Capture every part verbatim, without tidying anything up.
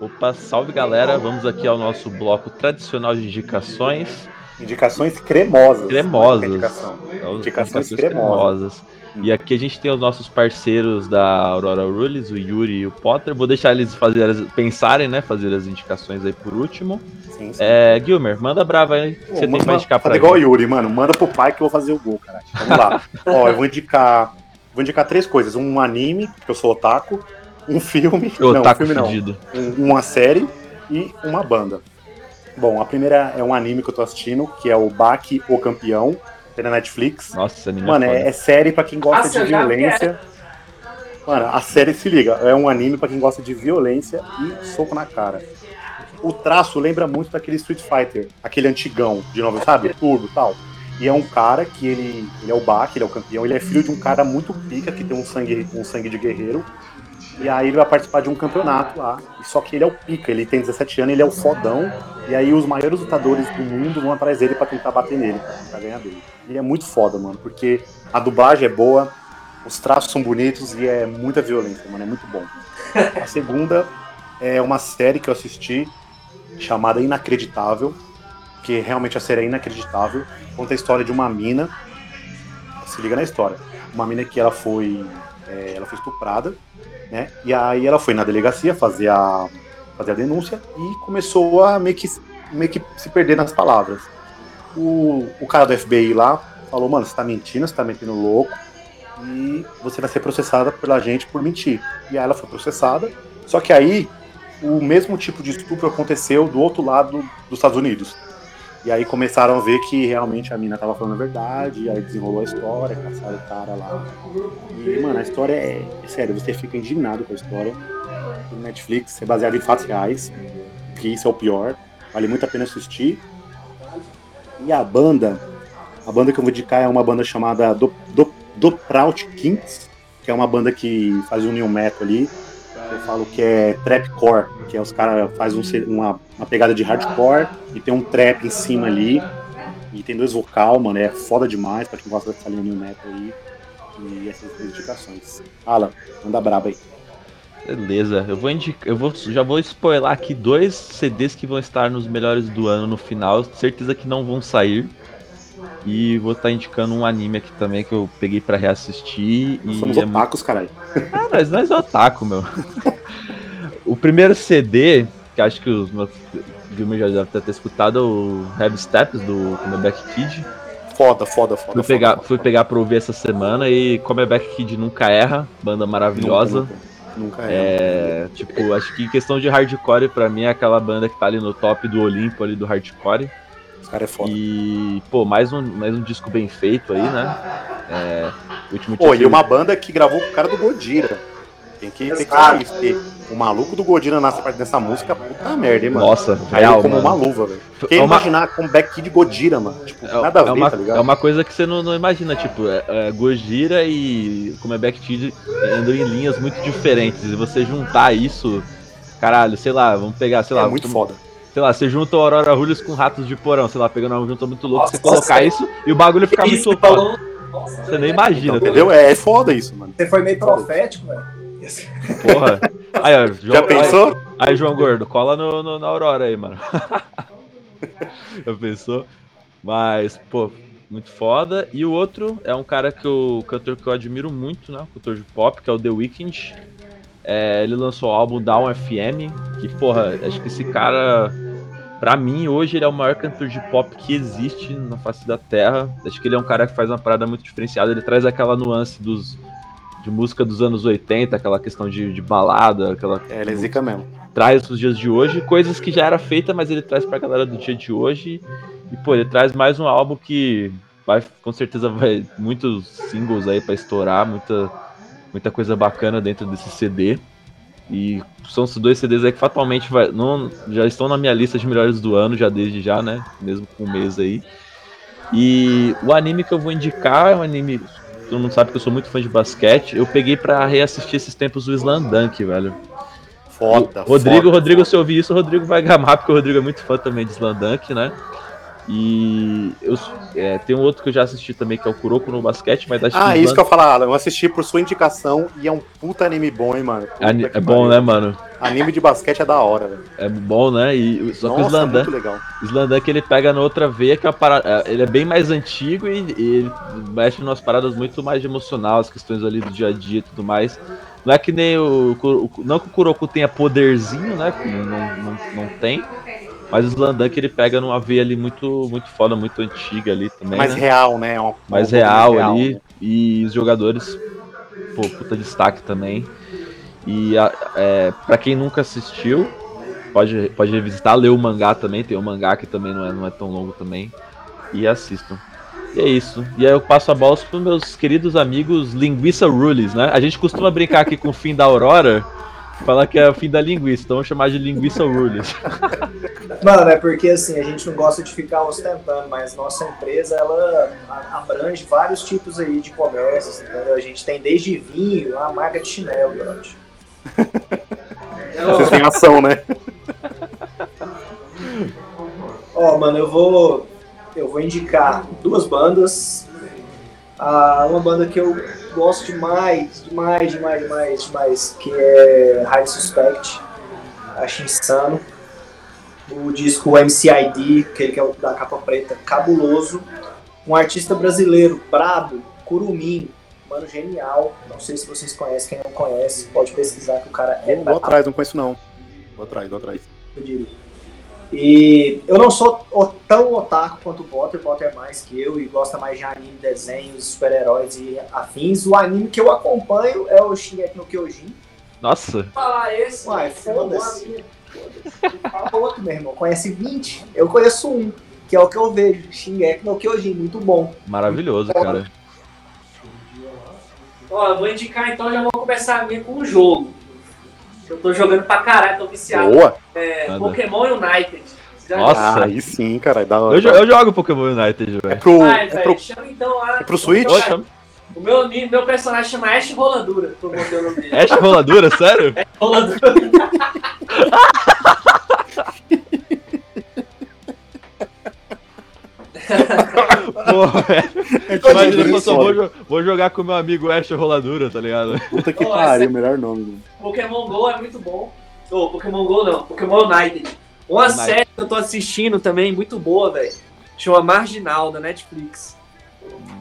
Opa, salve galera, vamos aqui ao nosso bloco tradicional de indicações. Indicações cremosas. Cremosas. É indicação. Então, indicações indicações cremosas. cremosas. Hum. E aqui a gente tem os nossos parceiros da Aurora Rules, o Yuri e o Potter. Vou deixar eles fazer, pensarem, né, fazer as indicações aí por último. Sim, sim. É, Guilmer, manda brava aí, que Ô, você manda, tem pra indicar pra mim. Igual o Yuri, mano, manda pro pai que eu vou fazer o gol, cara. Vamos lá. Ó, eu vou indicar, vou indicar três coisas. Um anime, que eu sou otaku. Um filme, Ô, não, um filme fudido. não, uma série e uma banda. Bom, a primeira é um anime que eu tô assistindo, que é o Baki, o Campeão, tem na Netflix. Nossa, anime Mano, é, é série pra quem gosta Nossa, de violência. Mano, a série, se liga, é um anime pra quem gosta de violência e soco na cara. O traço lembra muito daquele Street Fighter, aquele antigão de novo, sabe? Turbo e tal. E é um cara que ele, ele é o Baki, ele é o campeão, ele é filho de um cara muito pica, que tem um sangue, um sangue de guerreiro. E aí ele vai participar de um campeonato lá, só que ele é o pica, ele tem dezessete anos, ele é o fodão, e aí os maiores lutadores do mundo vão atrás dele pra tentar bater nele, pra tentar ganhar dele. Ele é muito foda, mano, porque a dublagem é boa, os traços são bonitos e é muita violência, mano, é muito bom. A segunda é uma série que eu assisti, chamada Inacreditável, que realmente a série é inacreditável, conta a história de uma mina, se liga na história, uma mina que ela foi... ela foi estuprada, né, e aí ela foi na delegacia fazer a, fazer a denúncia e começou a meio que, meio que se perder nas palavras. O, o cara do F B I lá falou, mano, você tá mentindo, você tá mentindo louco e você vai ser processada pela gente por mentir. E aí ela foi processada, só que aí o mesmo tipo de estupro aconteceu do outro lado dos Estados Unidos. E aí começaram a ver que realmente a mina tava falando a verdade, e aí desenrolou a história, caçaram o cara lá. E, mano, a história é... é sério, você fica indignado com a história. No Netflix, é baseado em fatos reais, que isso é o pior. Vale muito a pena assistir. E a banda, a banda que eu vou indicar é uma banda chamada Do... Do... Dropout Kings, que é uma banda que faz um new metal ali. Eu falo que é trapcore, que é os caras fazem um, uma, uma pegada de hardcore e tem um trap em cima ali. E tem dois vocal, mano, é foda demais pra quem gosta dessa linha new metal aí. E essas três indicações. Alan, anda braba aí. Beleza, eu vou indicar, eu vou, já vou spoiler aqui dois C Ds que vão estar nos melhores do ano no final, certeza que não vão sair. E vou estar indicando um anime aqui também que eu peguei pra reassistir. Nós e somos é otakus, muito... caralho. Ah, nós, nós é otaku, meu. O primeiro C D, que acho que os meus filmes já devem ter escutado, é o Heavy Steps, do Comeback Kid. Foda, foda, foda. Fui foda, pegar, foda, fui foda. pegar pra ouvir essa semana e Comeback Kid nunca erra, banda maravilhosa. Nunca, nunca, nunca erra. É, nunca. Tipo, acho que em questão de hardcore, pra mim, é aquela banda que tá ali no top do Olimpo, ali do hardcore. Cara é foda. E, pô, mais um, mais um disco bem feito aí, né? É, último pô, e uma banda que gravou com o cara do Gojira. Tem que falar isso, porque o maluco do Gojira nessa parte dessa música, puta merda, hein, mano? Nossa, real, como uma luva, velho. Quem é uma... imaginar comeback kid de Gojira, mano? Tipo, é, nada a ver, é uma, tá ligado? É uma coisa que você não, não imagina, tipo, é, é, Gojira e comeback kid andam em linhas muito diferentes. E você juntar isso, caralho, sei lá, vamos pegar, sei lá... É muito como... foda. Sei lá, você junta o Aurora Rules com Ratos de Porão, sei lá, pegando um junto muito louco, nossa, você colocar nossa. isso e o bagulho ficar muito louco. Você nem imagina, então, entendeu? É, é foda isso, mano. Você foi meio profético, velho. Porra. Aí, ó, João, já pensou? Aí, aí, João Gordo, cola no, no, na Aurora aí, mano. Já pensou? Mas, pô, muito foda. E o outro é um cara que eu, cantor que eu admiro muito, né? Cantor de pop, que é o The Weeknd. É, ele lançou o álbum Dawn F M, que, porra, acho que esse cara, pra mim, hoje ele é o maior cantor de pop que existe na face da terra. Acho que ele é um cara que faz uma parada muito diferenciada, ele traz aquela nuance dos, de música dos anos oitenta, aquela questão de, de balada, aquela... É, ele é zica mesmo. Traz os dias de hoje, coisas que já era feita, mas ele traz pra galera do dia de hoje. E, pô, ele traz mais um álbum que vai, com certeza, vai muitos singles aí pra estourar, muita... muita coisa bacana dentro desse C D. E são os dois C Ds aí que fatalmente vai, não, já estão na minha lista de melhores do ano, já desde já, né? Mesmo com o mês aí. E o anime que eu vou indicar é um anime... Todo mundo sabe que eu sou muito fã de basquete. Eu peguei pra reassistir esses tempos o Slam Dunk, velho. Foda, o Rodrigo, foda, Rodrigo, foda. Se eu ouvir isso, o Rodrigo vai gamar, porque o Rodrigo é muito fã também de Slam Dunk, né? E eu, é, tem um outro que eu já assisti também, que é o Kuroko no Basquete, mas acho que... Ah, isso que eu ia falar, Alan, eu assisti por sua indicação e é um puta anime bom, hein, mano. Ani- é bom, né, mano? Anime de basquete é da hora, velho. É bom, né? E, só Nossa, que o Slam Dunk, o Slam Dunk, que ele pega na outra veia, que é uma parada, ele é bem mais antigo e, e ele mexe em umas paradas muito mais emocionais, as questões ali do dia a dia e tudo mais. Não é que nem o... Não que o Kuroko tenha poderzinho, né? Não, não, não tem. Mas o Slam Dunk, ele pega numa veia ali muito, muito foda, muito antiga ali também. Mais né? real, né? Um, mais um real, real ali. Né? E os jogadores, pô, puta destaque também. E é, pra quem nunca assistiu, pode, pode revisitar, ler o mangá também, tem o mangá que também não é, não é tão longo também, e assistam. E é isso, e aí eu passo a bola pros meus queridos amigos Linguiça Rules, né? A gente costuma brincar aqui com o fim da Aurora, falar que é o fim da linguiça, então vamos chamar de Linguiça Rules. Mano, é porque assim, a gente não gosta de ficar ostentando, mas nossa empresa, ela abrange vários tipos aí de comércios, entendeu? A gente tem desde vinho a marca de chinelo, eu acho. Vocês têm ação, né? Ó, oh, mano, eu vou eu vou indicar duas bandas. Ah, uma banda que eu gosto demais, demais, demais, demais, demais, que é Highly Suspect. Acho insano. O disco M C I D, que é o da capa preta, cabuloso. Um artista brasileiro, brabo, Curumin. Mano, genial. Não sei se vocês conhecem, quem não conhece, pode pesquisar que o cara é... Vou atrás, não conheço não. Vou atrás, vou atrás. E eu não sou tão otaku quanto o Potter, o Potter é mais que eu e gosta mais de anime, desenhos, super-heróis e afins. O anime que eu acompanho é o Shingeki no Kyojin. Nossa! Ah, esse... Uai, foda-se. Foda-se. Fala outro, meu irmão. Conhece vinte? Eu conheço um, que é o que eu vejo. Shingeki no Kyojin, muito bom. Maravilhoso, muito bom, cara. Ó, eu vou indicar então, já vou começar a ver com o jogo. Eu tô jogando pra caralho, tô viciado. Boa! É, Pokémon Unite. Nossa, aí sim, caralho. Dá eu, jo- eu jogo Pokémon Unite, velho. É pro... Ah, é pro... Chama então lá. É pro Switch? Meu, o meu, meu personagem chama Ash Roladura, pro modelo dele. Ash Roladura? Sério? Ash Roladura. Porra, é. Eu imagino que eu só vou, jo- vou jogar com o meu amigo Ash Roladura, tá ligado? Puta que pariu, melhor nome. Mano. Pokémon Go é muito bom. Oh, Pokémon Go não, Pokémon Unite. Uma Unite. Série que eu tô assistindo também, muito boa, velho. Chama Marginal, da Netflix.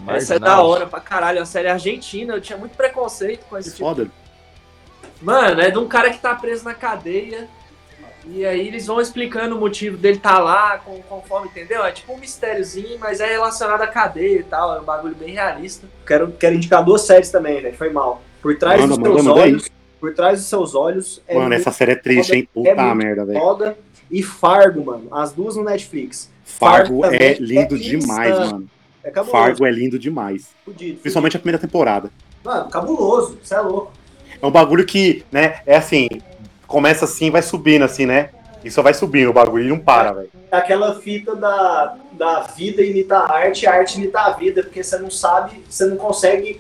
Marginal. Essa é da hora pra caralho, é uma série argentina, eu tinha muito preconceito com esse tipo. Foda. Mano, é de um cara que tá preso na cadeia. E aí eles vão explicando o motivo dele tá lá, conforme, entendeu? É tipo um mistériozinho, mas é relacionado à cadeia e tal, é um bagulho bem realista. Quero, quero indicar duas séries também, né? Foi mal. Por trás mano, dos mano, seus mano, olhos, é por trás dos seus olhos... É mano, essa série é triste, hein? Puta é a merda, velho. E Fargo, mano. As duas no Netflix. Fargo, Fargo é lindo é demais, insano. Mano. É cabuloso. Fargo é lindo demais. Fudido, principalmente fudido. A primeira temporada. Mano, cabuloso. Isso é louco. É um bagulho que, né, é assim... Começa assim, vai subindo assim, né? E só vai subindo o bagulho e não para, velho. Aquela fita da, da vida imita a arte, a arte imita a vida, porque você não sabe, você não consegue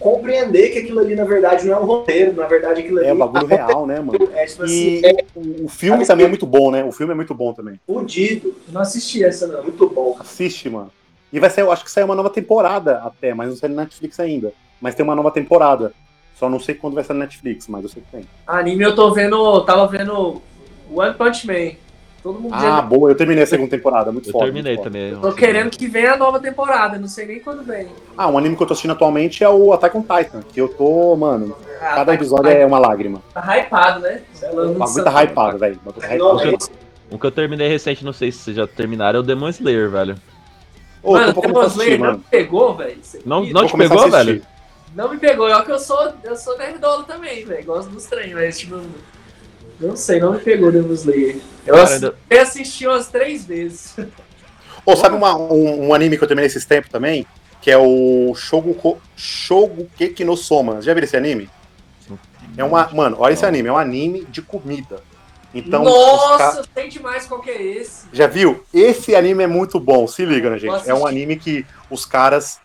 compreender que aquilo ali, na verdade, não é um roteiro, na verdade aquilo ali... É um bagulho real, né, mano? É, tipo assim, e é... o filme Acho também que... é muito bom, né? O filme é muito bom também. Fudido. Não assisti essa, não. Muito bom. Assiste, mano. E vai sair, acho que saiu uma nova temporada até, mas não saiu na Netflix ainda. Mas tem uma nova temporada. Só não sei quando vai sair na Netflix, mas eu sei que tem. Anime eu tô vendo, eu tava vendo One Punch Man. Todo mundo ah, dizendo... boa, eu terminei a segunda temporada, muito eu foda. Eu terminei também. Eu tô assim. Querendo que venha a nova temporada, não sei nem quando vem. Ah, um anime que eu tô assistindo atualmente é o Attack on Titan, que eu tô, mano, ah, cada episódio é uma lágrima. Tá hypado, né? O bagulho tá hypado, velho. O que eu terminei recente, não sei se vocês já terminaram, é o Demon Slayer, velho. Ô, mano, o Demon Slayer não pegou, velho? Não, não te pegou, velho? Não me pegou, é que eu sou, eu sou nerdola também, velho. Gosto dos trem, mas tipo... Não sei, não me pegou Demon Slayer. Eu Cara, assisti umas três vezes. Ou oh, sabe uma, um, um anime que eu terminei esses tempos também? Que é o Shoguko, Shokugeki no Soma. Já viram esse anime? É uma... Mano, olha esse anime. É um anime de comida. Então, nossa, ca... tem demais qual que é esse. Já viu? Esse anime é muito bom. Se liga, né, gente? É um anime que os caras...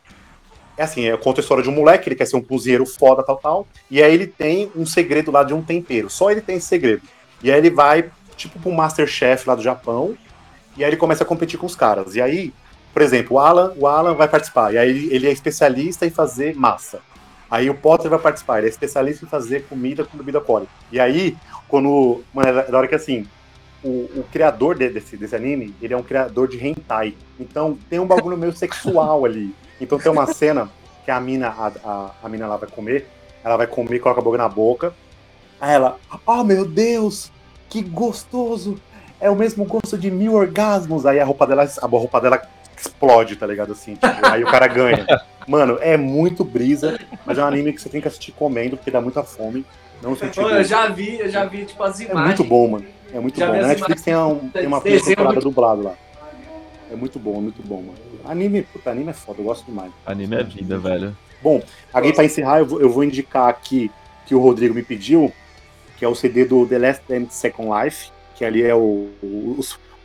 É assim, eu conto a história de um moleque, ele quer ser um cozinheiro foda, tal, tal. E aí ele tem um segredo lá de um tempero. Só ele tem esse segredo. E aí ele vai, tipo, pro Masterchef lá do Japão. E aí ele começa a competir com os caras. E aí, por exemplo, o Alan, o Alan vai participar. E aí ele é especialista em fazer massa. Aí o Potter vai participar, ele é especialista em fazer comida com bebida alcoólica. E aí, quando... Mano, é da hora que assim, o, o criador desse, desse anime, ele é um criador de hentai. Então tem um bagulho meio sexual ali. Então tem uma cena que a mina, a, a, a mina lá vai comer, ela vai comer, coloca a boca na boca. Aí ela, oh meu Deus, que gostoso, é o mesmo gosto de mil orgasmos. Aí a roupa dela, a roupa dela explode, tá ligado? Assim, tipo, aí o cara ganha. Mano, é muito brisa, mas é um anime que você tem que assistir comendo, porque dá muita fome. Não senti eu já vi, eu já vi, tipo, as imagens. É muito bom, mano. É muito já bom. A Netflix tem, um, tem uma primeira temporada muito... dublada lá. É muito bom, é muito bom, mano. Anime, puta, anime é foda, eu gosto demais. Anime é vida, velho. Bom, alguém pra encerrar, eu vou, eu vou indicar aqui que o Rodrigo me pediu, que é o C D do The Last Dance Second Life, que ali é o, o,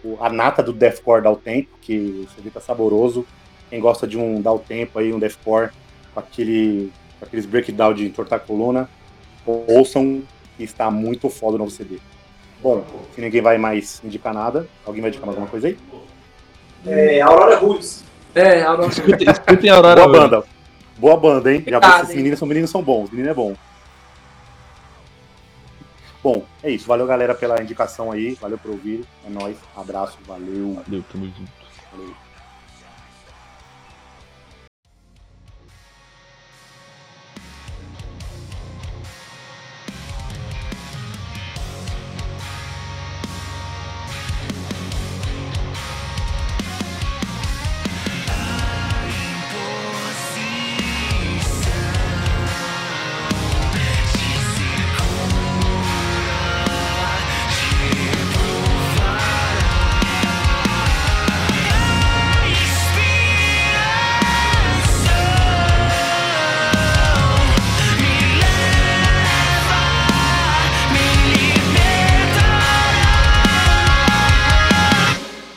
o, a nata do deathcore dá o tempo, que o C D tá saboroso. Quem gosta de um dá o tempo aí, um deathcore com, aquele, com aqueles breakdown de entortar a coluna, ouçam, que está muito foda o novo C D. Bom, se ninguém vai mais indicar nada, alguém vai indicar mais alguma coisa aí? É, Aurora Rules. É, Aurora Rules. Escutem, escutem Aurora Rules. Boa banda. Boa banda, hein? Já vocês, hein? Meninos, são, meninos são bons, menino é bom. Bom, é isso. Valeu, galera, pela indicação aí. Valeu por ouvir. É nóis. Abraço. Valeu. Valeu, tamo junto. Valeu.